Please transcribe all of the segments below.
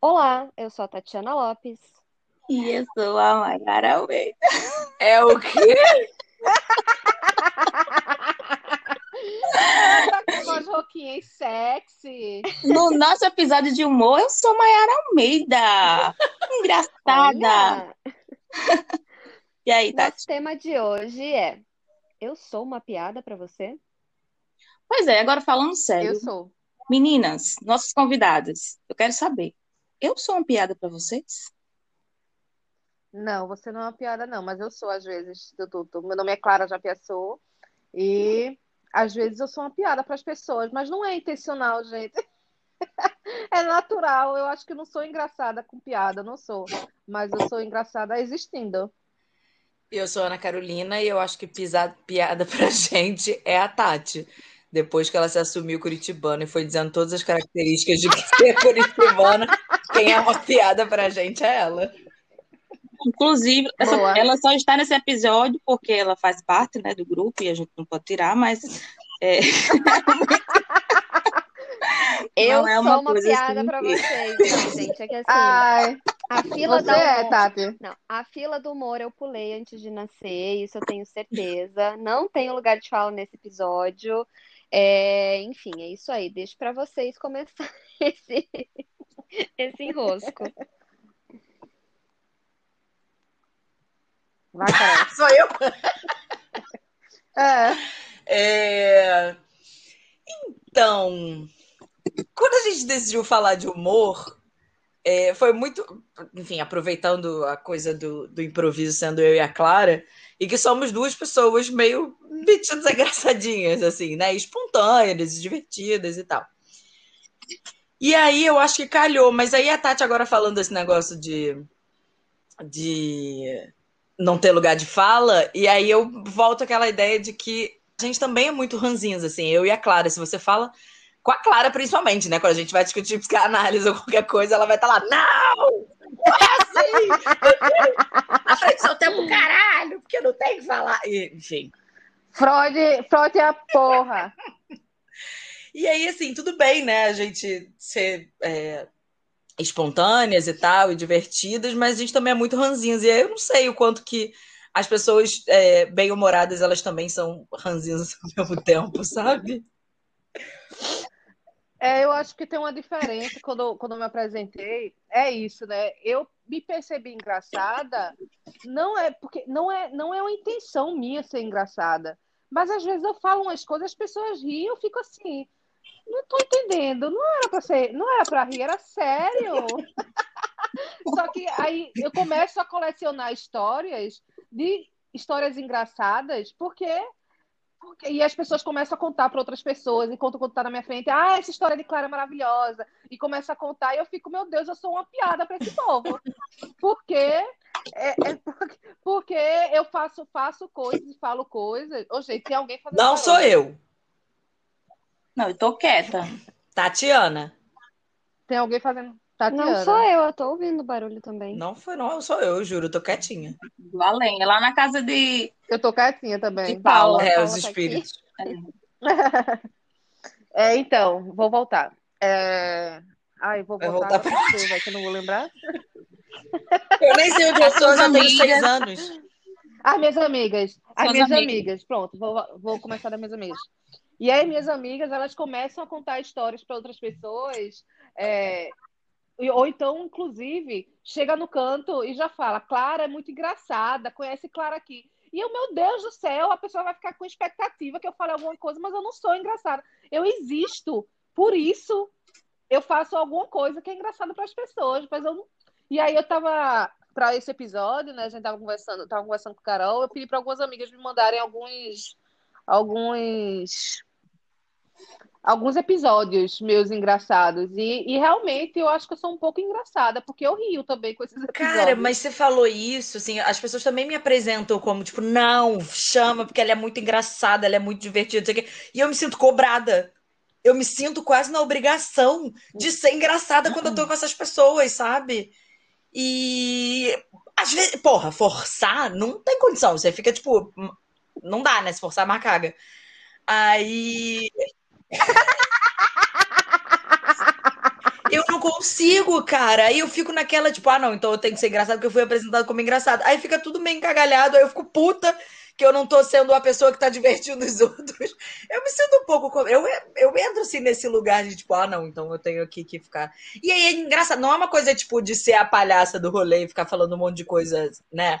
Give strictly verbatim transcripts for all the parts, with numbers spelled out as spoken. Olá, eu sou a Tatiana Lopes. E eu sou a Maiara Almeida. É o quê? Tá com umas roquinhas sexy. No nosso episódio de humor, eu sou Maiara Almeida. Engraçada. E aí, Tati? Nosso tema de hoje é: eu sou uma piada pra você? Pois é, agora falando sério. Eu sou. Meninas, nossas convidadas, eu quero saber, eu sou uma piada pra vocês? Não, você não é uma piada não, mas eu sou às vezes. Eu tô, tô, meu nome é Clara, já pensou, e às vezes eu sou uma piada pras pessoas, mas não é intencional, gente. É natural, eu acho que eu não sou engraçada com piada, não sou, mas eu sou engraçada existindo. Eu sou a Ana Carolina e eu acho que pisar piada pra gente é a Tati. Depois que ela se assumiu curitibana e foi dizendo todas as características de ser curitibana, quem é uma piada pra gente é ela. Inclusive, essa, ela só está nesse episódio porque ela faz parte, né, do grupo e a gente não pode tirar, mas... É... Eu não é uma sou uma piada assim pra vocês, gente. É que assim, ai, a fila do humor, é, Tati. Não, a fila do humor eu pulei antes de nascer, isso eu tenho certeza. Não tenho lugar de fala nesse episódio. É, enfim, é isso aí. Deixo pra vocês começar esse, esse enrosco. Vai, Carol. Sou eu? É. É... Então... Quando a gente decidiu falar de humor, é, foi muito... Enfim, aproveitando a coisa do, do improviso, sendo eu e a Clara, e que somos duas pessoas meio metidas engraçadinhas, assim, né? Espontâneas, divertidas e tal. E aí eu acho que calhou, mas aí a Tati agora falando desse negócio de... de não ter lugar de fala, e aí eu volto àquela ideia de que a gente também é muito ranzinhos, assim, eu e a Clara, se você fala... Com a Clara, principalmente, né? Quando a gente vai discutir psicanálise ou qualquer coisa, ela vai estar lá, não! Não é assim! A frente só tem pro caralho, porque não tem o que falar. E, enfim. Freud, Freud é a porra. E aí, assim, tudo bem, né? A gente ser é, espontâneas e tal, e divertidas, mas a gente também é muito ranzinhas. E aí eu não sei o quanto que as pessoas é, bem-humoradas, elas também são ranzinhas ao mesmo tempo, sabe? É, eu acho que tem uma diferença. Quando, quando eu me apresentei, é isso, né? Eu me percebi engraçada, não é porque não é, não é uma intenção minha ser engraçada. Mas às vezes eu falo umas coisas, as pessoas riem, eu fico assim, não tô entendendo, não era pra ser, não era pra rir, era sério. Só que aí eu começo a colecionar histórias de histórias engraçadas, porque... E as pessoas começam a contar para outras pessoas, enquanto quando tá na minha frente, ah, essa história de Clara é maravilhosa, e começa a contar, e eu fico, meu Deus, eu sou uma piada para esse povo. Porque, é, é porque, porque eu faço, faço coisas e falo coisas. Ô, gente, tem alguém fazendo... Não sou eu. Não, eu tô quieta. Tatiana. Tem alguém fazendo... Tatiana. Não sou eu, eu tô ouvindo barulho também. Não foi, não, sou eu, eu juro, eu tô quietinha. Do além, lá na casa de... Eu tô quietinha também. De Paula, é, Paula os tá espíritos. É, então, vou voltar. É... Ai, vou voltar, voltar pra... você, vai que eu não vou lembrar. Eu nem sei onde eu sou, já tenho seis anos. As minhas amigas, as, as minhas amigas. amigas, pronto, vou, vou começar das minhas amigas. E aí, minhas amigas, elas começam a contar histórias para outras pessoas, é... ou então, inclusive, chega no canto e já fala, Clara é muito engraçada, conhece Clara aqui. E eu, meu Deus do céu, a pessoa vai ficar com expectativa que eu fale alguma coisa, mas eu não sou engraçada. Eu existo, por isso eu faço alguma coisa que é engraçada para as pessoas. Mas eu não... E aí eu tava, para esse episódio, né, a gente tava conversando, tava conversando com a Carol, eu pedi para algumas amigas me mandarem alguns... alguns... alguns episódios meus engraçados. E, e realmente eu acho que eu sou um pouco engraçada, porque eu rio também com esses episódios. Cara, mas você falou isso, assim, as pessoas também me apresentam como, tipo, não, chama, porque ela é muito engraçada, ela é muito divertida, não sei o quê. E eu me sinto cobrada. Eu me sinto quase na obrigação de ser engraçada quando eu tô com essas pessoas, sabe? E às vezes, porra, forçar não tem condição. Você fica, tipo, não dá, né? Se forçar, marcaga. Aí... Eu não consigo, cara. Aí eu fico naquela, tipo, ah, não, então eu tenho que ser engraçado porque eu fui apresentado como engraçado. Aí fica tudo meio encagalhado, aí eu fico puta que eu não tô sendo a pessoa que tá divertindo os outros. Eu me sinto um pouco... Eu, eu entro, assim, nesse lugar de, tipo, ah, não, então eu tenho aqui que ficar... E aí é engraçado. Não é uma coisa, tipo, de ser a palhaça do rolê e ficar falando um monte de coisa, né?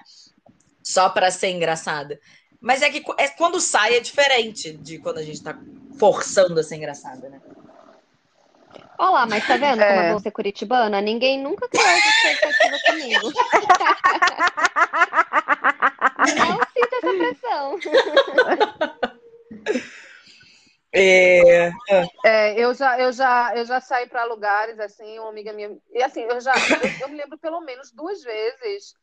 Só pra ser engraçada. Mas é que é, quando sai é diferente de quando a gente tá forçando a ser engraçada, né? Olha lá, mas tá vendo é. como eu vou ser curitibana? Ninguém nunca criou essa expectativa comigo. Não sinta essa pressão. É... É, eu, já, eu, já, eu já saí pra lugares, assim, uma amiga minha... E assim, eu já... Eu, eu me lembro pelo menos duas vezes...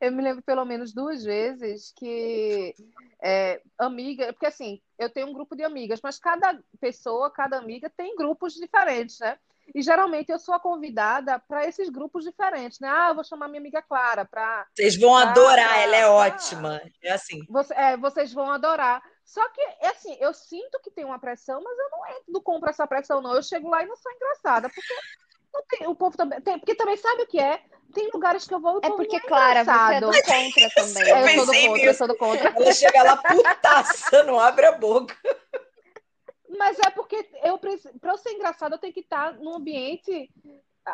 Eu me lembro pelo menos duas vezes que é, amiga, porque assim, eu tenho um grupo de amigas, mas cada pessoa, cada amiga tem grupos diferentes, né? E geralmente eu sou a convidada para esses grupos diferentes, né? Ah, eu vou chamar minha amiga Clara para... Vocês vão pra, adorar, pra, ela é ótima. É assim. Você, é, vocês vão adorar. Só que, assim, eu sinto que tem uma pressão, mas eu não entro, não compro essa pressão, não. Eu chego lá e não sou engraçada, porque... Tem, o povo também tem, porque também sabe o que é. Tem lugares que eu vou. É porque, Clara, você é do contra também. Eu, eu sou do contra, isso. eu sou do contra. Ela chega lá, putaça, não abre a boca. Mas é porque eu, pra eu ser engraçada, eu tenho que estar num ambiente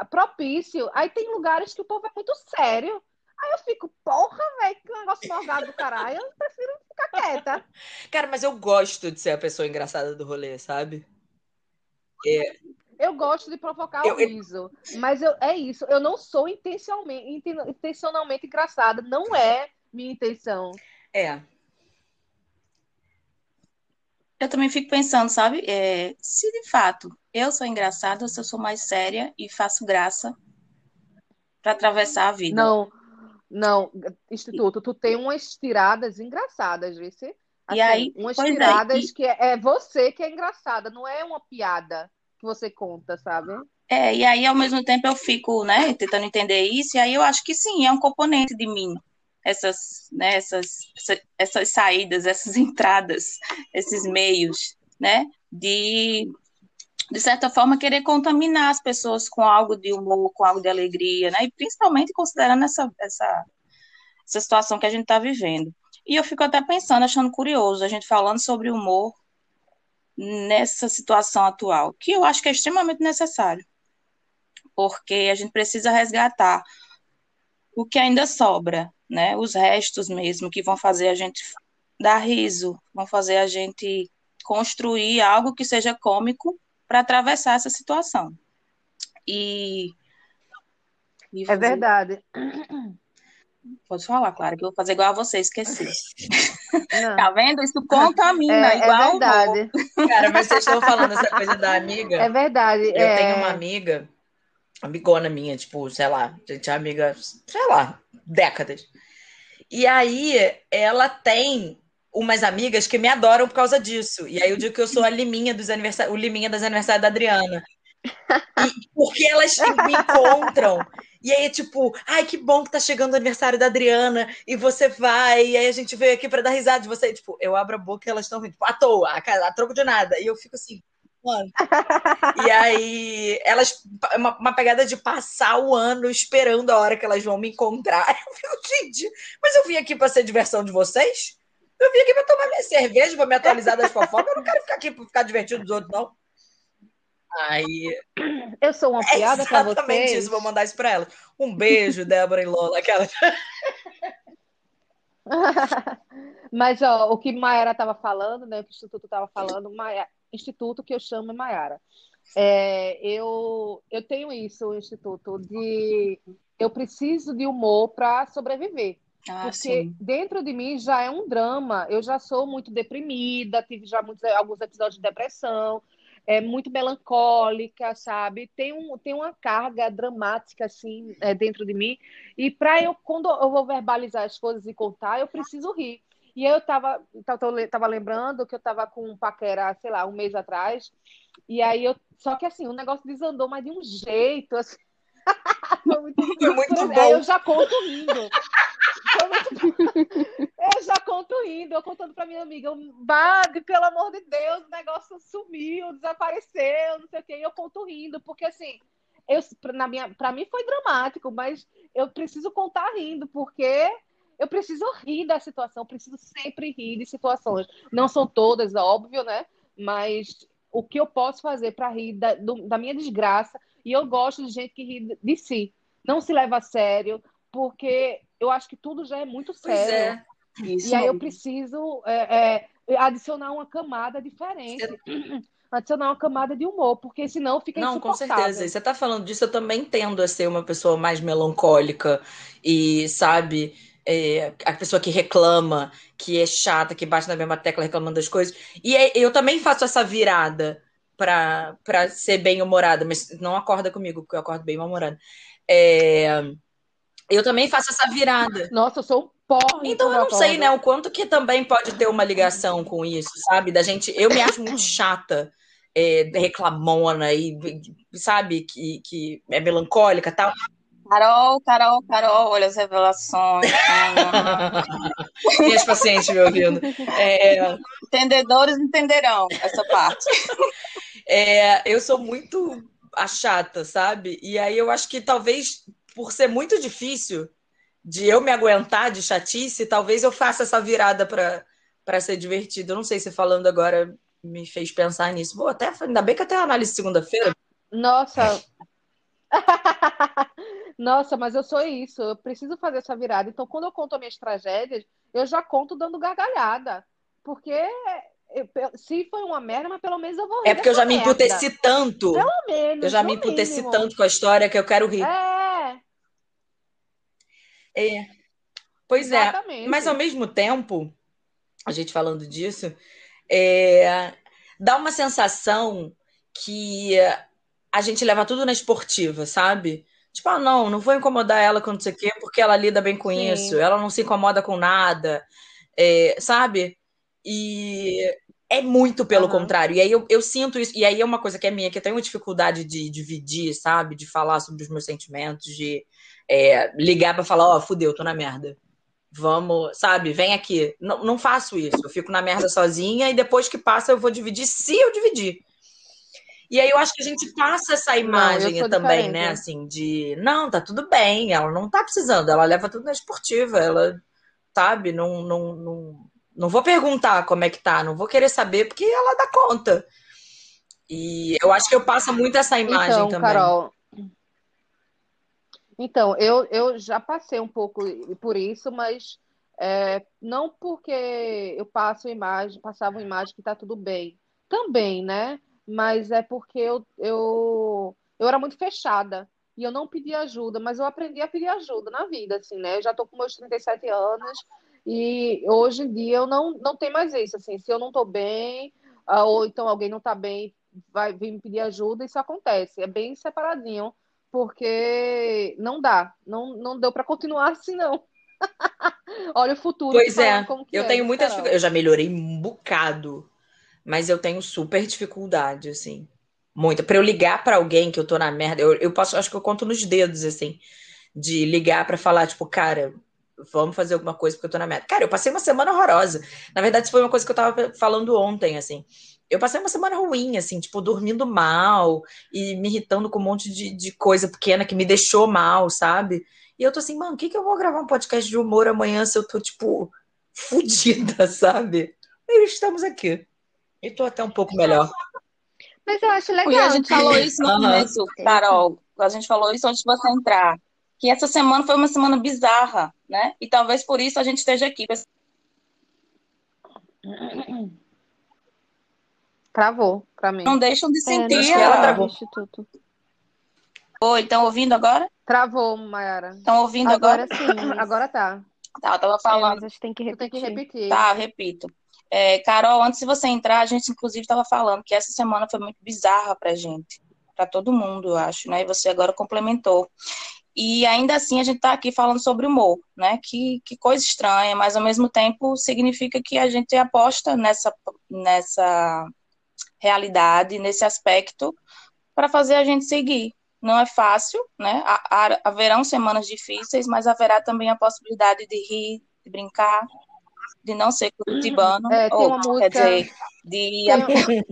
propício. Aí tem lugares que o povo é muito sério. Aí eu fico, porra, velho, que negócio morgado do caralho. Eu prefiro ficar quieta. Cara, mas eu gosto de ser a pessoa engraçada do rolê, sabe? É. Eu gosto de provocar eu, o riso, eu... mas eu, é isso, eu não sou intencionalmente, intencionalmente engraçada, não é minha intenção. É. Eu também fico pensando, sabe, é, se de fato eu sou engraçada, se eu sou mais séria e faço graça para atravessar a vida. Não, não, Instituto, tu tem umas tiradas engraçadas, viu? Assim, e aí, umas tiradas é, e... que é, é você que é engraçada, não é uma piada. Você conta, sabe? É, e aí ao mesmo tempo eu fico, né, tentando entender isso, e aí eu acho que sim, é um componente de mim, essas, né, essas, essa, essas saídas, essas entradas, esses meios, né, de, de certa forma, querer contaminar as pessoas com algo de humor, com algo de alegria, né, e principalmente considerando essa, essa, essa situação que a gente está vivendo. E eu fico até pensando, achando curioso, a gente falando sobre humor, nessa situação atual, que eu acho que é extremamente necessário, porque a gente precisa resgatar o que ainda sobra, né? Os restos mesmo, que vão fazer a gente dar riso, vão fazer a gente construir algo que seja cômico para atravessar essa situação. E... e fazer... É verdade. Pode falar, Clara, que eu vou fazer igual a você, esqueci. Não. Tá vendo? Isso contamina, é, igual. É verdade. Cara, mas vocês estão falando essa coisa da amiga. É verdade. Eu é... tenho uma amiga, amigona minha, tipo, sei lá, gente é amiga, sei lá, décadas. E aí, ela tem umas amigas que me adoram por causa disso. E aí eu digo que eu sou a liminha dos aniversários, o liminha das aniversários da Adriana. E porque elas me encontram. E aí é tipo, ai, que bom que tá chegando o aniversário da Adriana, e você vai, e aí a gente veio aqui pra dar risada de você. E, tipo, eu abro a boca e elas estão rindo, tipo, à toa, a, a troco de nada. E eu fico assim, mano. E aí, elas, uma, uma pegada de passar o ano esperando a hora que elas vão me encontrar. Eu fico, gente, mas eu vim aqui pra ser diversão de vocês? Eu vim aqui pra tomar minha cerveja, pra me atualizar das fofocas? Eu não quero ficar aqui pra ficar divertido dos outros, não. Aí... Eu sou uma piada pra vocês. Exatamente isso, vou mandar isso pra ela. Um beijo, Débora e Lola. Aquela... Mas, ó, o que Maiara tava falando, né? O que o Instituto tava falando, Maiara, Instituto que eu chamo Maiara. É, eu, eu tenho isso, Instituto, de... Eu preciso de humor pra sobreviver. Ah, porque sim. Dentro de mim já é um drama. Eu já sou muito deprimida, tive já muitos, alguns episódios de depressão. É muito melancólica, sabe? Tem, um, tem uma carga dramática, assim, é, dentro de mim. E pra eu, quando eu vou verbalizar as coisas e contar, eu preciso rir. E eu tava, tava lembrando que eu tava com um paquera, sei lá, um mês atrás. E aí eu... Só que, assim, o negócio desandou, mas de um jeito, assim... Foi muito, Foi muito bom. Aí eu já conto rindo. Eu, muito... eu já conto indo, eu contando pra minha amiga, Bag, pelo amor de Deus, o negócio sumiu, desapareceu, não sei o quê, e eu conto rindo, porque assim, eu, na minha, pra mim foi dramático, mas eu preciso contar rindo, porque eu preciso rir da situação, eu preciso sempre rir de situações. Não são todas, óbvio, né? Mas o que eu posso fazer pra rir da, do, da minha desgraça, e eu gosto de gente que ri de si, não se leva a sério, porque eu acho que tudo já é muito sério. Pois é. Isso, e aí eu preciso é, é, adicionar uma camada diferente. Você... adicionar uma camada de humor, porque senão fica não, insuportável. Não, com certeza. E você tá falando disso, eu também tendo a ser uma pessoa mais melancólica e, sabe, é, a pessoa que reclama, que é chata, que bate na mesma tecla reclamando das coisas. E eu também faço essa virada pra, pra ser bem-humorada, mas não acorda comigo, porque eu acordo bem mal-humorada. É... Eu também faço essa virada. Nossa, eu sou um porre. Então eu não acordo. Sei, né, o quanto que também pode ter uma ligação com isso, sabe? Da gente, eu me acho muito chata, é, reclamona e, sabe, que, que é melancólica e tal. Carol, Carol, Carol, olha as revelações. E as pacientes me ouvindo. É... Entendedores entenderão essa parte. É, eu sou muito a chata, sabe? E aí eu acho que talvez... por ser muito difícil de eu me aguentar de chatice, talvez eu faça essa virada para ser divertido. Eu não sei se falando agora me fez pensar nisso. Pô, até, ainda bem que até a análise segunda-feira. Nossa. Nossa, mas eu sou isso. Eu preciso fazer essa virada. Então, quando eu conto as minhas tragédias, eu já conto dando gargalhada. Porque... Eu, se foi uma merda, mas pelo menos eu vou rir. É porque eu já me emputeci tanto. Pelo menos. Eu já me emputeci tanto com a história que eu quero rir. É. é. Pois Exatamente. É. Mas ao mesmo tempo, a gente falando disso, é, dá uma sensação que a gente leva tudo na esportiva, sabe? Tipo, ah, não, não vou incomodar ela com não sei o quê, porque ela lida bem com Sim. isso. Ela não se incomoda com nada. É, sabe? E é muito pelo uhum. contrário. E aí eu, eu sinto isso. E aí é uma coisa que é minha, que eu tenho uma dificuldade de dividir, sabe? De falar sobre os meus sentimentos, de é, ligar pra falar, ó, oh, fudeu, tô na merda. Vamos, sabe? Vem aqui. Não, não faço isso. Eu fico na merda sozinha e depois que passa eu vou dividir, se eu dividir. E aí eu acho que a gente passa essa imagem não, também, diferente. Né? Assim, de, não, tá tudo bem. Ela não tá precisando. Ela leva tudo na esportiva. Ela, sabe? Não... não, não... Não vou perguntar como é que tá, não vou querer saber, porque ela dá conta. E eu acho que eu passo muito essa imagem então, também. Carol, então, eu, eu já passei um pouco por isso, mas é, não porque eu passo imagem, passava uma imagem que tá tudo bem. Também, né? Mas é porque eu, eu, eu era muito fechada e eu não pedia ajuda, mas eu aprendi a pedir ajuda na vida, assim, né? Eu já tô com meus trinta e sete anos... E hoje em dia eu não, não tenho mais isso, assim, se eu não tô bem, ou então alguém não tá bem, vai vir me pedir ajuda, isso acontece, é bem separadinho, porque não dá, não, não deu pra continuar assim, não. Olha o futuro. Pois é, como que eu é, tenho muita dificuldade, eu já melhorei um bocado, mas eu tenho super dificuldade, assim, muita. Pra eu ligar pra alguém que eu tô na merda, eu, eu posso, acho que eu conto nos dedos, assim, de ligar pra falar, tipo, cara... vamos fazer alguma coisa porque eu tô na merda. Cara, eu passei uma semana horrorosa. Na verdade, isso foi uma coisa que eu tava falando ontem, assim. Eu passei uma semana ruim, assim, tipo, dormindo mal e me irritando com um monte de, de coisa pequena que me deixou mal, sabe? E eu tô assim, mano, o que que eu vou gravar um podcast de humor amanhã se eu tô, tipo, fodida, sabe? E estamos aqui. E tô até um pouco melhor. Mas eu acho legal. E a gente falou isso no começo, Carol. A gente falou isso antes de você entrar. Que essa semana foi uma semana bizarra, né? E talvez por isso a gente esteja aqui. Travou, pra mim. Não deixam de sentir. É, ela travou. Oi, estão ouvindo agora? Travou, Maiara. Estão ouvindo agora? Agora sim. Mas... agora tá. Tá, eu tava falando. É, mas a gente tem que repetir. Tem que repetir. Tá, eu repito. É, Carol, antes de você entrar, a gente inclusive tava falando que essa semana foi muito bizarra pra gente. Pra todo mundo, eu acho, né? E você agora complementou. E ainda assim a gente está aqui falando sobre humor, né? Que, que coisa estranha, mas ao mesmo tempo significa que a gente aposta nessa, nessa realidade, nesse aspecto, para fazer a gente seguir, Não é fácil, né? Haverão semanas difíceis, mas haverá também a possibilidade de rir, de brincar, de não ser curitibano, é, ou, quer música... dizer, de... Tem...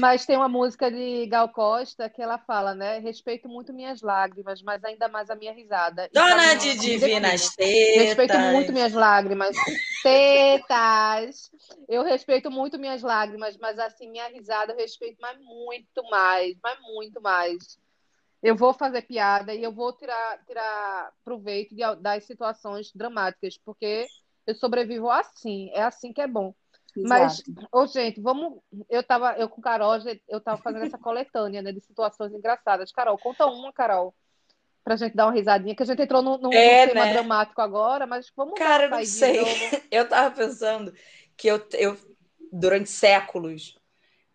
Mas tem uma música de Gal Costa que ela fala, né? Respeito muito minhas lágrimas, mas ainda mais a minha risada. E Dona de divinas tetas. Respeito muito minhas lágrimas. Tetas. Eu respeito muito minhas lágrimas, mas assim, minha risada eu respeito, mas muito mais, mas muito mais. Eu vou fazer piada e eu vou tirar, tirar proveito de, das situações dramáticas, porque eu sobrevivo assim. É assim que é bom. Mas, oh, gente, vamos. Eu tava, eu com Carol, eu tava fazendo essa coletânea, né, de situações engraçadas. Carol, conta uma, Carol, pra gente dar uma risadinha, que a gente entrou num, num é, tema, né, dramático agora, mas vamos lá. Cara, eu não sei. Eu tava pensando que eu, eu durante séculos,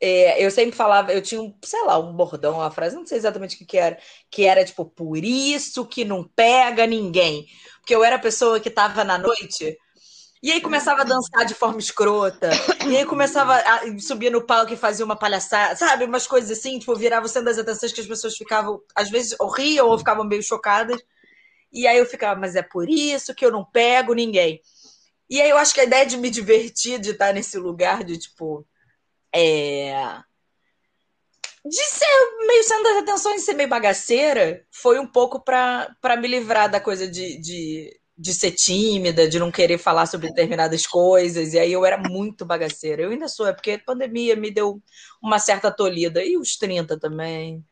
é, eu sempre falava, eu tinha um, sei lá, um bordão, uma frase, não sei exatamente o que, que era, que era tipo, por isso que não pega ninguém. Porque eu era a pessoa que tava na noite. E aí começava a dançar de forma escrota. E aí começava a subir no palco e fazia uma palhaçada. Sabe? Umas coisas assim, tipo, virava o centro das atenções que as pessoas ficavam, às vezes, ou riam ou ficavam meio chocadas. E aí eu ficava, mas é por isso que eu não pego ninguém. E aí eu acho que a ideia de me divertir, de estar nesse lugar de, tipo... É... De ser meio centro das atenções, de ser meio bagaceira, foi um pouco pra, pra me livrar da coisa de... de... de ser tímida, de não querer falar sobre determinadas coisas, e aí eu era muito bagaceira. Eu ainda sou, é porque a pandemia me deu uma certa tolhida. E os trinta também.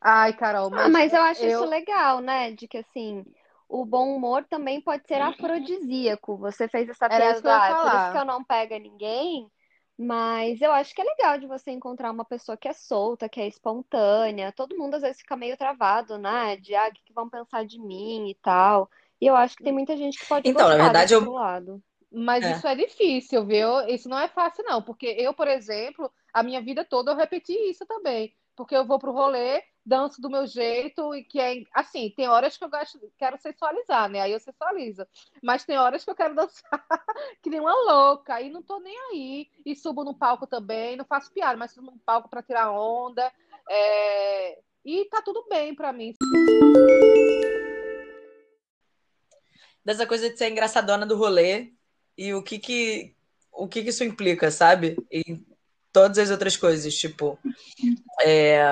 Ai, Carol... Mas, ah, mas eu acho eu... isso legal, né? De que, assim, o bom humor também pode ser afrodisíaco. Você fez essa piada, por isso que eu não pego ninguém, mas eu acho que é legal de você encontrar uma pessoa que é solta, que é espontânea. Todo mundo às vezes fica meio travado, né? De, ah, o que vão pensar de mim e tal. E eu acho que tem muita gente que pode então, na verdade, eu... lado. Mas é. Isso é difícil, viu? Isso não é fácil, não. Porque eu, por exemplo, a minha vida toda eu repeti isso também. Porque eu vou pro rolê, danço do meu jeito, e que é... Assim, tem horas que eu gasto, quero sexualizar, né? Aí eu sexualizo. Mas tem horas que eu quero dançar que nem uma louca. E não tô nem aí. E subo no palco também. Não faço piada, mas subo no palco pra tirar onda. É... E tá tudo bem pra mim. Dessa coisa de ser engraçadona do rolê. E o que que, o que, que isso implica, sabe? E todas as outras coisas, tipo... É...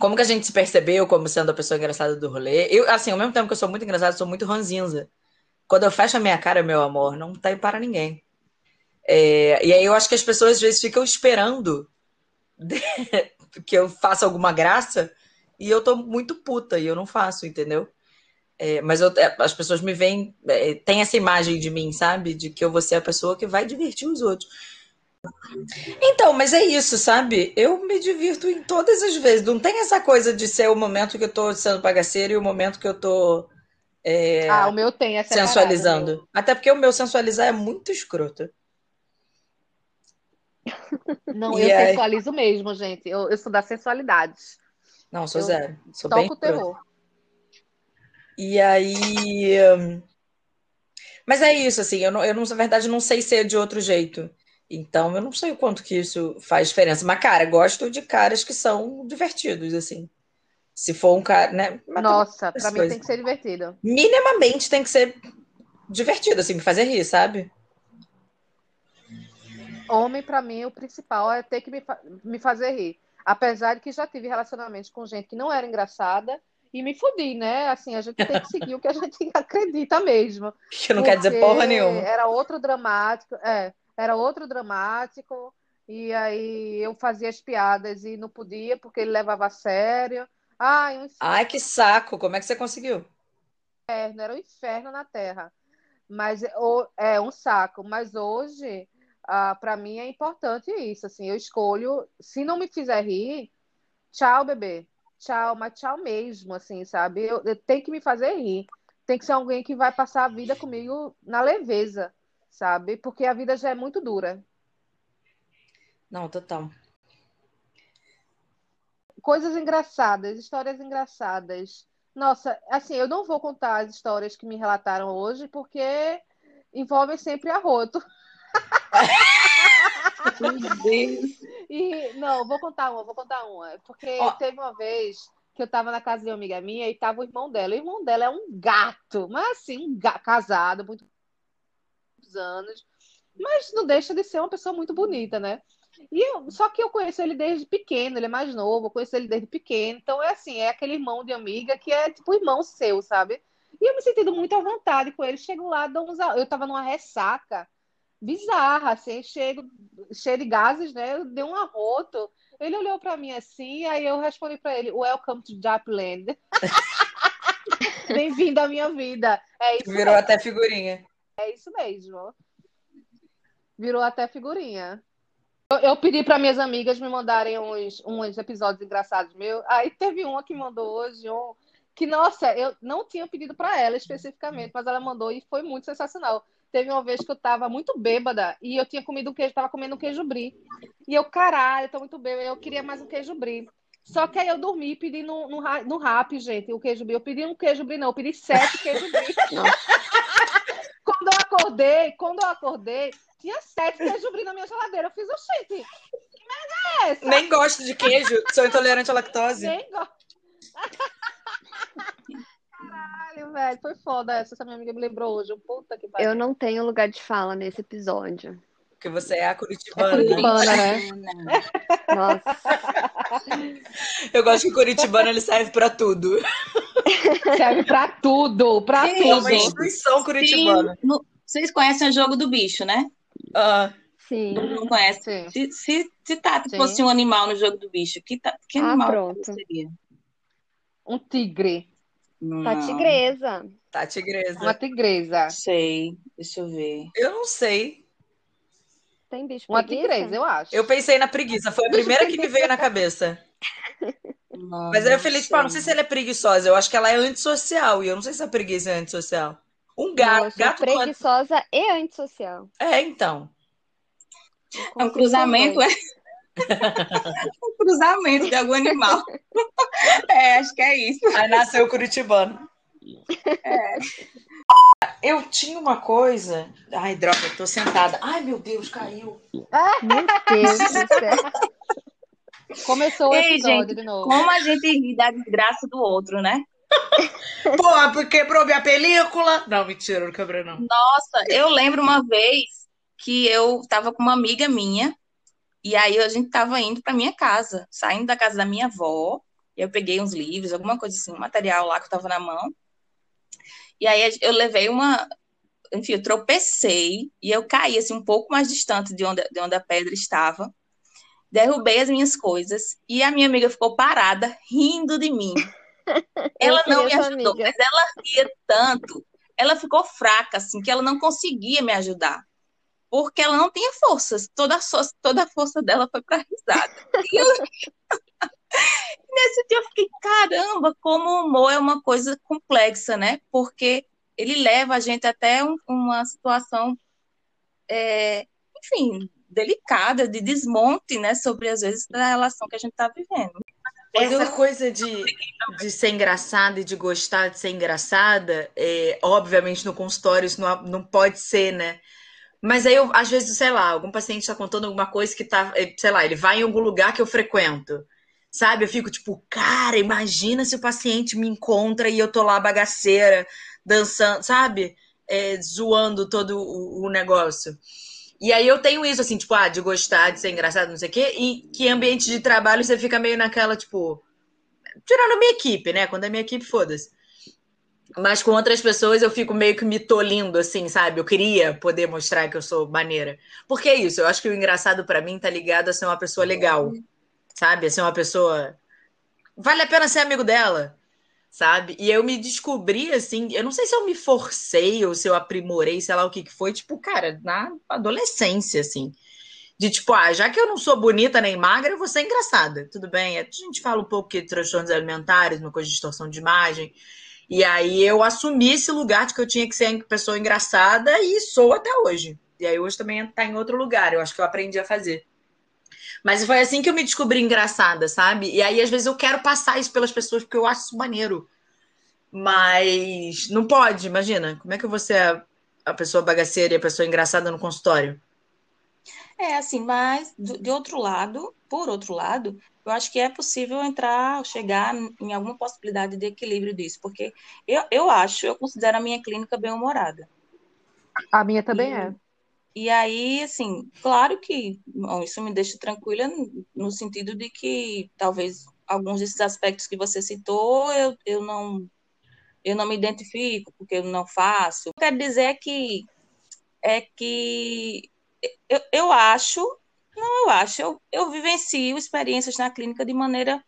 Como que a gente se percebeu como sendo a pessoa engraçada do rolê? Eu, assim, ao mesmo tempo que eu sou muito engraçada, eu sou muito ranzinza. Quando eu fecho a minha cara, meu amor, não tem para ninguém. É, e aí eu acho que as pessoas às vezes ficam esperando de, que eu faça alguma graça e eu tô muito puta e eu não faço, entendeu? É, mas eu, as pessoas me veem, é, tem essa imagem de mim, sabe? De que eu vou ser a pessoa que vai divertir os outros. Então, mas é isso, sabe? Eu me divirto em todas as vezes. Não tem essa coisa de ser o momento que eu tô sendo bagaceira e o momento que eu tô é, ah, o meu tem essa sensualizando. Parada, meu. Até porque o meu sensualizar é muito escroto. Não, e eu aí... sensualizo mesmo, gente. Eu, eu sou da sensualidade. Não, sou eu zero. Sou bem escroto. Toco o terror. E aí... Mas é isso, assim. Eu, não, eu não, na verdade, não sei ser de outro jeito. Então, eu não sei o quanto que isso faz diferença. Mas, cara, gosto de caras que são divertidos, assim. Se for um cara, né? Mas nossa, pra mim coisas. Tem que ser divertido. Minimamente tem que ser divertido, assim, me fazer rir, sabe? Homem, pra mim, o principal é ter que me, fa- me fazer rir. Apesar de que já tive relacionamentos com gente que não era engraçada e me fudi, né? Assim, a gente tem que seguir o que a gente acredita mesmo. Que não quer dizer porra nenhuma. Era outro dramático, é... Era outro dramático, e aí eu fazia as piadas e não podia, porque ele levava a sério. Ai, um Ai que saco! Como é que você conseguiu? Era um inferno na Terra. Mas é um saco. Mas hoje, ah, para mim, é importante isso. Assim, eu escolho, se não me fizer rir, tchau, bebê. Tchau, mas tchau mesmo, assim, sabe? Eu, eu tenho que me fazer rir. Tem que ser alguém que vai passar a vida comigo na leveza. Sabe? Porque a vida já é muito dura. Não, total. Coisas engraçadas, histórias engraçadas. Nossa, assim, eu não vou contar as histórias que me relataram hoje, porque envolvem sempre arroto. Meu Deus. E, não, vou contar uma, vou contar uma. Porque ó, teve uma vez que eu tava na casa de uma amiga minha e tava o irmão dela. O irmão dela é um gato, mas assim, um gato, casado, muito anos, mas não deixa de ser uma pessoa muito bonita, né? E eu, só que eu conheço ele desde pequeno, ele é mais novo, eu conheço ele desde pequeno, então é assim, é aquele irmão de amiga que é tipo irmão seu, sabe? E eu me sentindo muito à vontade com ele, chego lá, dou uns... eu tava numa ressaca bizarra, assim, cheio, cheio de gases, né? Eu dei um arroto, ele olhou pra mim assim, aí eu respondi pra ele, welcome to Japland. Bem-vindo à minha vida. É isso. Virou mesmo. Até figurinha. É isso mesmo. Virou até figurinha. Eu, eu pedi para minhas amigas me mandarem uns, uns episódios engraçados meus. Aí teve uma que mandou hoje, um, que, nossa, eu não tinha pedido para ela especificamente, mas ela mandou e foi muito sensacional. Teve uma vez que eu estava muito bêbada e eu tinha comido um queijo, estava comendo um queijo brie. E eu, caralho, estou muito bêbada, eu queria mais um queijo brie. Só que aí eu dormi e pedi no, no, no rap, gente, o queijo brie. Eu pedi um queijo brie, não, eu pedi sete queijo brie. Quando eu acordei, quando eu acordei, tinha sete queijo brie na minha geladeira. Eu fiz, oxente, que merda é essa? Nem gosto de queijo, sou intolerante à lactose. Nem gosto. Caralho, velho, foi foda essa. Essa minha amiga me lembrou hoje. Puta que pariu. Eu não tenho lugar de fala nesse episódio. Porque você é a curitibana. É curitibana, né? Nossa. Eu gosto que o curitibano, ele serve pra tudo. Serve pra tudo, pra sim, tudo. É uma instituição curitibana. Sim, no... Vocês conhecem o Jogo do Bicho, né? Ah, sim. Não conhece? Sim. Se, se, se Tati sim. fosse um animal no Jogo do Bicho, que, que animal ah, seria? Um tigre. Não. Tá tigresa. Tá tigresa. Uma tigresa. Sei, deixa eu ver. Eu não sei. Tem bicho uma preguiça? Tigresa, eu acho. Eu pensei na preguiça, foi a primeira que me veio na cabeça. Nossa. Mas aí eu falei, tipo, ah, não sei se ela é preguiçosa, eu acho que ela é antissocial, e eu não sei se a preguiça é antissocial. Um gato, Nossa, gato preguiçosa quanto... e antissocial. É, então. É um cruzamento, é. Um cruzamento de algum animal. É, acho que é isso. Aí nasceu o curitibano. É. Eu tinha uma coisa... Ai, droga, eu tô sentada. Ai, meu Deus, caiu. Meu Deus do céu. Começou o episódio, gente, de novo. Como a gente ri da desgraça do outro, né? Porra, porque quebrou minha película. Não, mentira, não quebrou, não. Nossa, eu lembro uma vez que eu tava com uma amiga minha e aí a gente tava indo pra minha casa, saindo da casa da minha avó, e eu peguei uns livros, alguma coisa assim, um material lá que eu tava na mão. E aí eu levei uma... Enfim, eu tropecei e eu caí assim, um pouco mais distante de onde, de onde a pedra estava. Derrubei as minhas coisas e a minha amiga ficou parada, rindo de mim. Ela não me ajudou, amiga. Mas ela ria tanto. Ela ficou fraca, assim, que ela não conseguia me ajudar. Porque ela não tinha forças. Toda a, so- toda a força dela foi para risada. E eu... Nesse dia eu fiquei, caramba, como o humor é uma coisa complexa, né? Porque ele leva a gente até um, uma situação, é, enfim, delicada, de desmonte, né? Sobre, às vezes, a relação que a gente está vivendo. Essa eu... coisa de, de ser engraçada e de gostar de ser engraçada, é, obviamente, no consultório isso não, não pode ser, né? Mas aí, eu, às vezes, sei lá, algum paciente está contando alguma coisa que tá, sei lá, ele vai em algum lugar que eu frequento. Sabe, eu fico tipo, cara, imagina se o paciente me encontra e eu tô lá bagaceira, dançando, sabe? É, zoando todo o, o negócio. E aí eu tenho isso, assim, tipo, ah, de gostar, de ser engraçado, não sei o quê. E que ambiente de trabalho você fica meio naquela, tipo... Tirando a minha equipe, né? Quando é minha equipe, foda-se. Mas com outras pessoas eu fico meio que me tolindo, assim, sabe? Eu queria poder mostrar que eu sou maneira. Porque é isso, eu acho que o engraçado pra mim tá ligado a ser uma pessoa legal. Sabe, assim, uma pessoa... Vale a pena ser amigo dela, sabe? E eu me descobri, assim... Eu não sei se eu me forcei ou se eu aprimorei, sei lá o que que foi. Tipo, cara, na adolescência, assim. De tipo, ah, já que eu não sou bonita nem magra, eu vou ser engraçada. Tudo bem, a gente fala um pouco de transtornos alimentares, uma coisa de distorção de imagem. E aí eu assumi esse lugar de que eu tinha que ser pessoa engraçada e sou até hoje. E aí hoje também tá em outro lugar. Eu acho que eu aprendi a fazer. Mas foi assim que eu me descobri engraçada, sabe? E aí, às vezes, eu quero passar isso pelas pessoas porque eu acho isso maneiro. Mas não pode, imagina. Como é que eu vou ser a pessoa bagaceira e a pessoa engraçada no consultório? É, assim, mas do, de outro lado, por outro lado, eu acho que é possível entrar, chegar em alguma possibilidade de equilíbrio disso, porque eu, eu acho, eu considero a minha clínica bem-humorada. A minha também e, é. E aí, assim, claro que bom, isso me deixa tranquila no sentido de que talvez alguns desses aspectos que você citou, eu, eu, não, eu não me identifico, porque eu não faço. Eu quero dizer que é que eu, eu acho, não eu acho, eu, eu vivencio experiências na clínica de maneira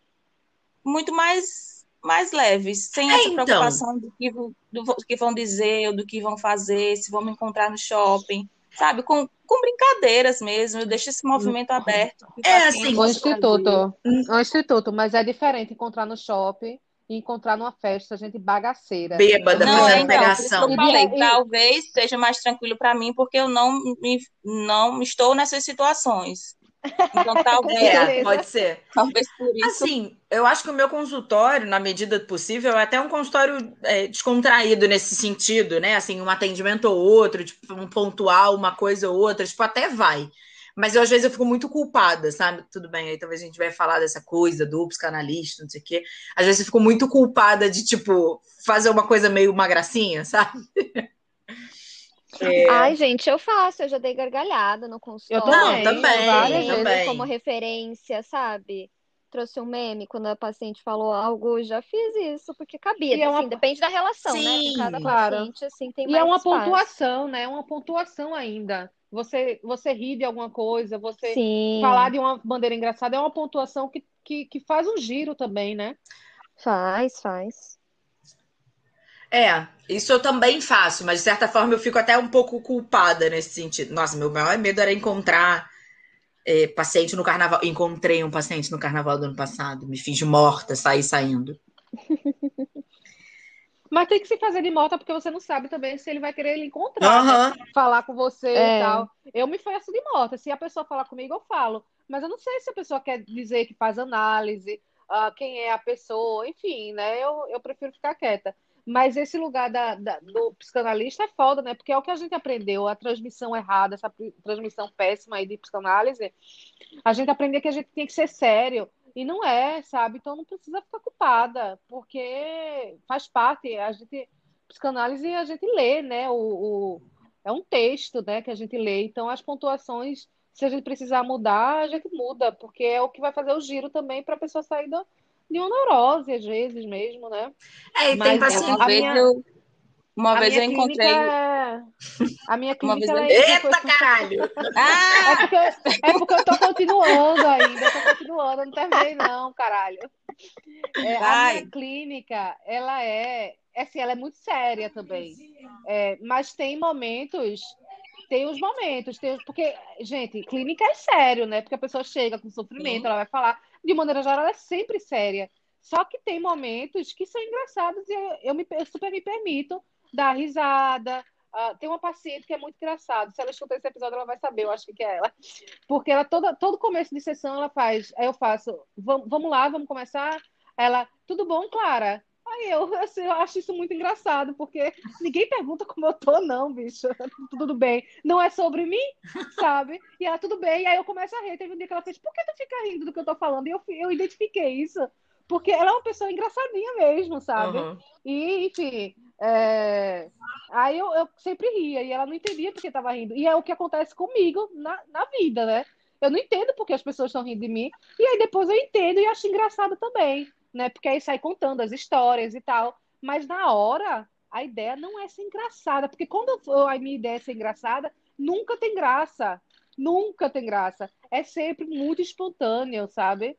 muito mais, mais leve, sem essa então. preocupação do que, do, do que vão dizer, do que vão fazer, se vão me encontrar no shopping, sabe? Com, com brincadeiras mesmo, eu deixo esse movimento aberto. É assim. O instituto, o instituto, mas é diferente encontrar no shopping e encontrar numa festa, gente bagaceira. Bêbada, fazendo então, pegação. Eu falei, e... talvez seja mais tranquilo para mim, porque eu não, me, não estou nessas situações. Então, talvez. É, pode ser. Talvez por isso. Assim, eu acho que o meu consultório, na medida do possível, é até um consultório é, descontraído nesse sentido, né? Assim, um atendimento ou outro, tipo, um pontual, uma coisa ou outra, tipo, até vai. Mas eu, às vezes eu fico muito culpada, sabe? Tudo bem, aí talvez a gente vai falar dessa coisa do psicanalista, não sei o quê. Às vezes eu fico muito culpada de, tipo, fazer uma coisa meio uma gracinha, sabe? É... Ai, gente, eu faço. Eu já dei gargalhada no consultório. Eu também, também. Várias vezes também. Como referência, sabe? Trouxe um meme quando a paciente falou algo, já fiz isso, porque cabia. Assim, uma... Depende da relação, sim, né? Com cada claro. paciente, assim, tem e mais é uma espaço. Pontuação, né? É uma pontuação ainda. Você, você rir de alguma coisa, você sim. falar de uma bandeira engraçada é uma pontuação que, que, que faz um giro também, né? Faz, faz. É, isso eu também faço, mas de certa forma eu fico até um pouco culpada nesse sentido. Nossa, meu maior medo era encontrar é, paciente no carnaval. Encontrei um paciente no carnaval do ano passado, me fiz morta, saí saindo. Mas tem que se fazer de morta, porque você não sabe também se ele vai querer lhe encontrar, uhum. né? Falar com você é. e tal. Eu me faço de morta. Se a pessoa falar comigo, eu falo. Mas eu não sei se a pessoa quer dizer que faz análise, uh, quem é a pessoa, enfim, né? Eu, eu prefiro ficar quieta. Mas esse lugar da, da, do psicanalista é foda, né? Porque é o que a gente aprendeu, a transmissão errada, essa transmissão péssima aí de psicanálise. A gente aprendeu que a gente tem que ser sério. E não é, sabe? Então não precisa ficar culpada, porque faz parte, a gente, psicanálise a gente lê, né? O, o, é um texto, né, que a gente lê, então as pontuações, se a gente precisar mudar, a gente muda, porque é o que vai fazer o giro também para a pessoa sair do, de uma neurose, às vezes mesmo, né? É, e tem paciente... Uma a vez eu encontrei... É... A minha clínica... Uma vez... é... Eita, caralho! Ah! É, porque eu, é porque eu tô continuando ainda, eu tô continuando, eu não terminei não, caralho. É, a minha clínica, ela é... Assim, ela é muito séria também, é, mas tem momentos... Tem os momentos, tem os... porque, gente, clínica é sério, né? Porque a pessoa chega com sofrimento, uhum. ela vai falar... De maneira geral, ela é sempre séria. Só que tem momentos que são engraçados e eu, eu, me, eu super me permito... dar risada. Uh, tem uma paciente que é muito engraçada. Se ela escutar esse episódio, ela vai saber, eu acho que é ela. Porque ela, toda, todo começo de sessão, ela faz... Aí eu faço, vamos, vamos lá, vamos começar? Ela, tudo bom, Clara? Aí eu, assim, eu acho isso muito engraçado, porque ninguém pergunta como eu tô, não, bicho. Tudo bem. Não é sobre mim, sabe? E ela, tudo bem. E aí eu começo a rir. Teve um dia que ela fez, por que tu fica rindo do que eu tô falando? E eu, eu identifiquei isso. Porque ela é uma pessoa engraçadinha mesmo, sabe? Uhum. E, enfim... É... Aí eu, eu sempre ria e ela não entendia porque estava rindo. E é o que acontece comigo na, na vida, né? Eu não entendo porque as pessoas estão rindo de mim. E aí depois eu entendo e acho engraçado também, né? Porque aí sai contando as histórias e tal. Mas na hora, a ideia não é ser engraçada. Porque quando eu, a minha ideia é ser engraçada, nunca tem graça. Nunca tem graça. É sempre muito espontâneo, sabe?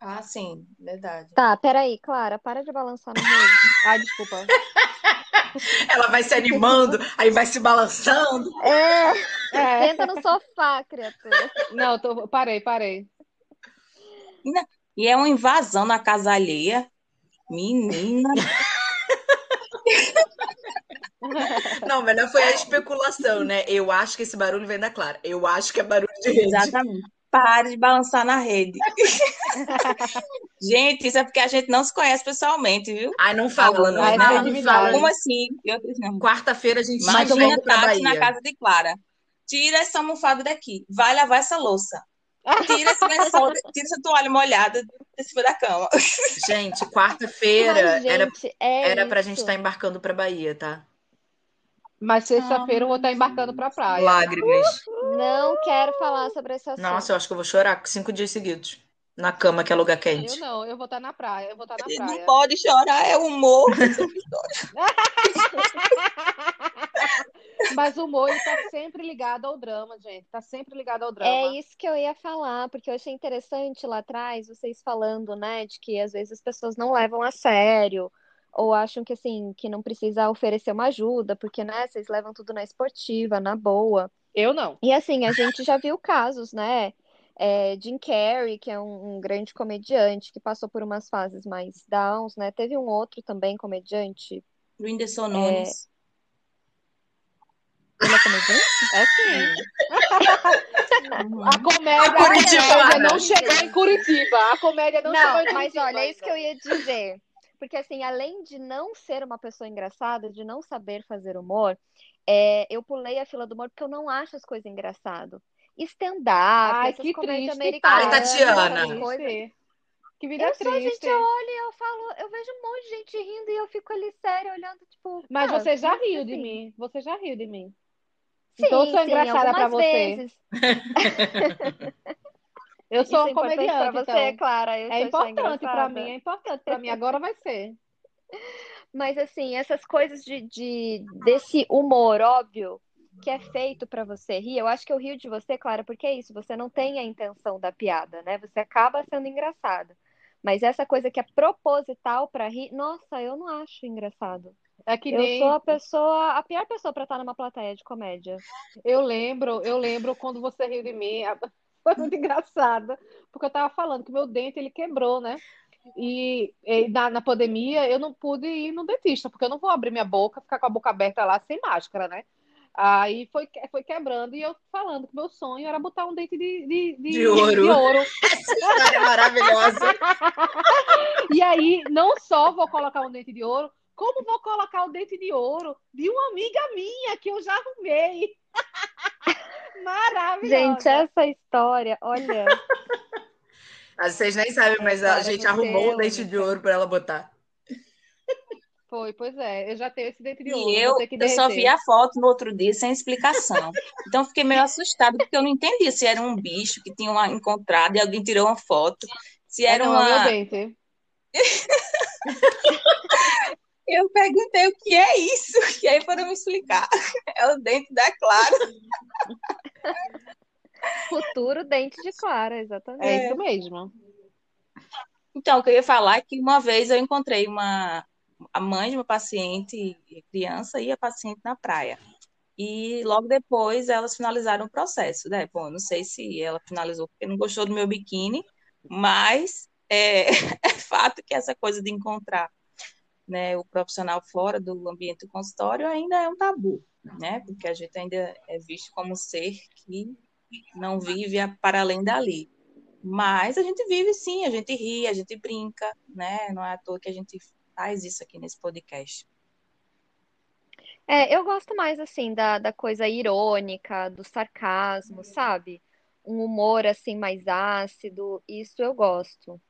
Ah, sim, verdade. Tá, peraí, Clara, para de balançar no meio. Ai, desculpa. Ela vai se animando, aí vai se balançando. É, é. Senta no sofá, criatura. Não, tô... parei, parei. E é uma invasão na casa alheia. Menina. Não, melhor foi a especulação, né? Eu acho que esse barulho vem da Clara. Eu acho que é barulho de rede. Exatamente. Pare de balançar na rede. Gente, isso é porque a gente não se conhece pessoalmente, viu? Ai, não fala, não, não, não, não fala. Como assim? Quarta-feira a gente vai na Bahia. Na casa de Clara. Tira essa almofada daqui, vai lavar essa louça. Tira esse lençol, tira essa toalha molhada de cima da cama. Gente, quarta-feira gente, era, é era pra gente estar tá embarcando pra Bahia, tá? Mas sexta-feira ah, eu vou estar tá embarcando pra praia. Lágrimas. Uhul. Não quero falar sobre esse assunto. Nossa, eu acho que eu vou chorar cinco dias seguidos. Na cama, que é lugar quente. Eu não, eu vou estar tá na praia. Eu vou estar tá na praia. Não pode chorar, é humor. Mas o humor está sempre ligado ao drama, gente. Está sempre ligado ao drama. É isso que eu ia falar, porque eu achei interessante lá atrás vocês falando, né, de que às vezes as pessoas não levam a sério ou acham que assim que não precisa oferecer uma ajuda, porque né, vocês levam tudo na esportiva, na boa. Eu não. E assim a gente já viu casos, né? É, Jim Carrey, que é um, um grande comediante que passou por umas fases mais downs, né? Teve um outro também comediante. Whindersson Nunes. É... Ele é comediante? É sim. A comédia, a comédia não chegou em Curitiba. A comédia não, não chegou em Curitiba. Mas olha, é isso que eu ia dizer. Porque assim, além de não ser uma pessoa engraçada, de não saber fazer humor, é, eu pulei a fila do humor porque eu não acho as coisas engraçadas. Stand-up, essas comédias americanas. Ai, Tatiana. Que vida eu triste. Só, gente, eu olho e eu falo, eu vejo um monte de gente rindo e eu fico ali séria, olhando, tipo... Mas cara, você já riu assim de mim, você já riu de mim. Sim, então eu sou sim, engraçada pra você. Eu sou um comediante, pra você, então. É, Clara, eu é importante pra mim, é importante pra mim, agora vai ser. Mas, assim, essas coisas de, de, desse humor óbvio, que é feito pra você rir, eu acho que eu rio de você, Clara, porque é isso, você não tem a intenção da piada, né? Você acaba sendo engraçado. Mas essa coisa que é proposital pra rir, nossa, eu não acho engraçado. É que nem... Eu sou a pessoa, a pior pessoa pra estar numa plateia de comédia. Eu lembro, eu lembro quando você riu de mim, foi muito engraçado, porque eu tava falando que meu dente, ele quebrou, né? E, e na, na pandemia, eu não pude ir no dentista, porque eu não vou abrir minha boca, ficar com a boca aberta lá, sem máscara, né? Aí foi, foi quebrando e eu falando que meu sonho era botar um dente de, de, de, de ouro. De ouro. Essa história é maravilhosa. E aí, não só vou colocar um dente de ouro, como vou colocar um dente de ouro de uma amiga minha que eu já arrumei. Maravilhosa. Gente, essa história, olha. Vocês nem sabem, mas a, a gente arrumou Deus. um dente de ouro para ela botar. Foi, pois é, eu já tenho esse dente de ouro. E eu, eu só vi a foto no outro dia sem explicação. Então fiquei meio assustada, porque eu não entendi se era um bicho que tinham encontrado e alguém tirou uma foto. Se era não, uma... meu dente. Eu perguntei o que é isso, e aí foram me explicar. É o dente da Clara. Futuro dente de Clara, exatamente. É isso mesmo. Então, o que eu ia falar é que uma vez eu encontrei uma... a mãe de uma paciente, criança, e a paciente na praia. E logo depois elas finalizaram o processo, né? Bom, não sei se ela finalizou porque não gostou do meu biquíni, mas é, é fato que essa coisa de encontrar, né, o profissional fora do ambiente do consultório ainda é um tabu, né? Porque a gente ainda é visto como um ser que não vive para além dali. Mas a gente vive sim, a gente ri, a gente brinca, né? Não é à toa que a gente... faz isso aqui nesse podcast. É, eu gosto mais, assim, da, da coisa irônica, do sarcasmo, sabe? Um humor, assim, mais ácido, isso eu gosto.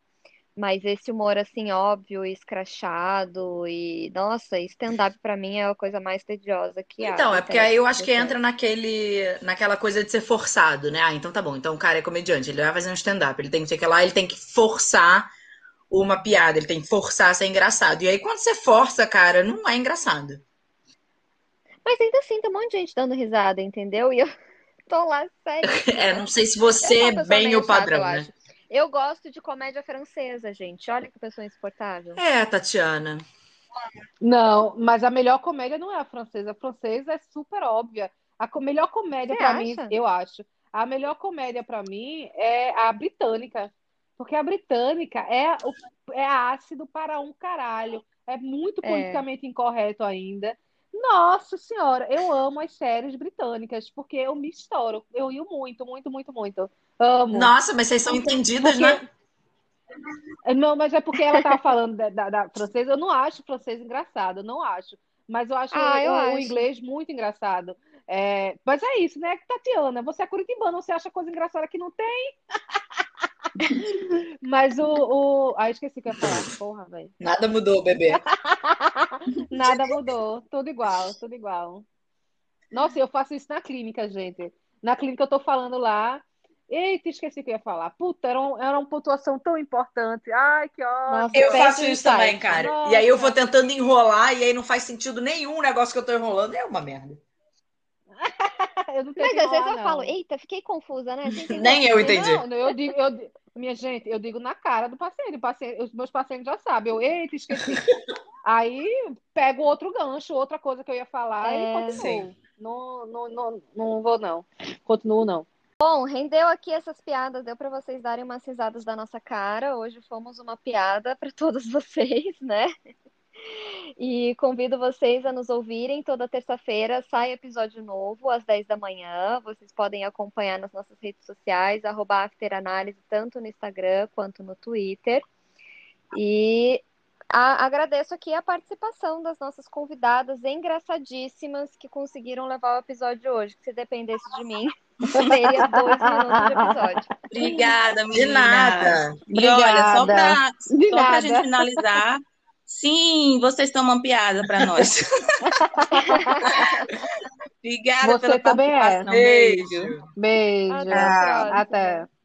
Mas esse humor, assim, óbvio e escrachado e... nossa, stand-up pra mim é a coisa mais tediosa que há. Então, é porque aí eu acho que entra naquele, naquela coisa de ser forçado, né? Ah, então tá bom, então o cara é comediante, ele vai fazer um stand-up, ele tem que sei que lá, ele tem que forçar... uma piada, ele tem que forçar a ser engraçado. E aí, quando você força, cara, não é engraçado. Mas ainda assim, tem um monte de gente dando risada, entendeu? E eu tô lá sério. É, não sei se você é bem o padrão, chata, eu né? Acho. Eu gosto de comédia francesa, gente. Olha que pessoa insuportável. É, Tatiana. Não, mas a melhor comédia não é a francesa. A francesa é super óbvia. A melhor comédia você pra acha? Mim, eu acho. A melhor comédia pra mim é a britânica. Porque a britânica é, é ácido para um caralho. É muito politicamente é. incorreto ainda. Nossa senhora, eu amo as séries britânicas, porque eu me estouro. Eu rio muito, muito, muito, muito. Amo. Nossa, mas vocês são porque... entendidas, né? Não, mas é porque ela estava falando da, da, da francesa. Eu não acho o francês engraçado, eu não acho. Mas eu acho ah, o, eu o acho. inglês muito engraçado. É, mas é isso, né, Tatiana? Você é curitibana, você acha coisa engraçada que não tem? Mas o... o... Ah, esqueci o que eu ia falar. Porra, velho. Nada mudou, bebê. Nada mudou. Tudo igual, tudo igual. Nossa, eu faço isso na clínica, gente. Na clínica eu tô falando lá. Eita, esqueci o que eu ia falar. Puta, era, um, era uma pontuação tão importante. Ai, que ótimo. Eu faço isso também, cara. Nossa. E aí eu vou tentando enrolar e aí não faz sentido nenhum o negócio que eu tô enrolando. É uma merda. Eu não tenho Mas que enrolar, às vezes eu não. falo, eita, fiquei confusa, né? Nem eu entendi. Não, eu digo, eu, minha gente, eu digo na cara do paciente. O paciente os meus pacientes já sabem. Eu, eita, esqueci. Aí pego outro gancho, outra coisa que eu ia falar é, e continuo. Não, não, não, não vou, não. Continuo, não. Bom, rendeu aqui essas piadas, deu para vocês darem umas risadas da nossa cara. Hoje fomos uma piada para todos vocês, né? E convido vocês a nos ouvirem. Toda terça-feira sai episódio novo, às dez da manhã. Vocês podem acompanhar nas nossas redes sociais, arroba afteranálise, tanto no Instagram quanto no Twitter. E a, agradeço aqui a participação das nossas convidadas engraçadíssimas que conseguiram levar o episódio hoje, que se dependesse de mim... Seria dois minutos de episódio. Obrigada, menina. De nada. E olha, só pra, só pra gente finalizar, sim, vocês estão uma piada pra nós. Obrigada Você pela também participação. É. Beijo. Beijo. Beijo. Até. Até.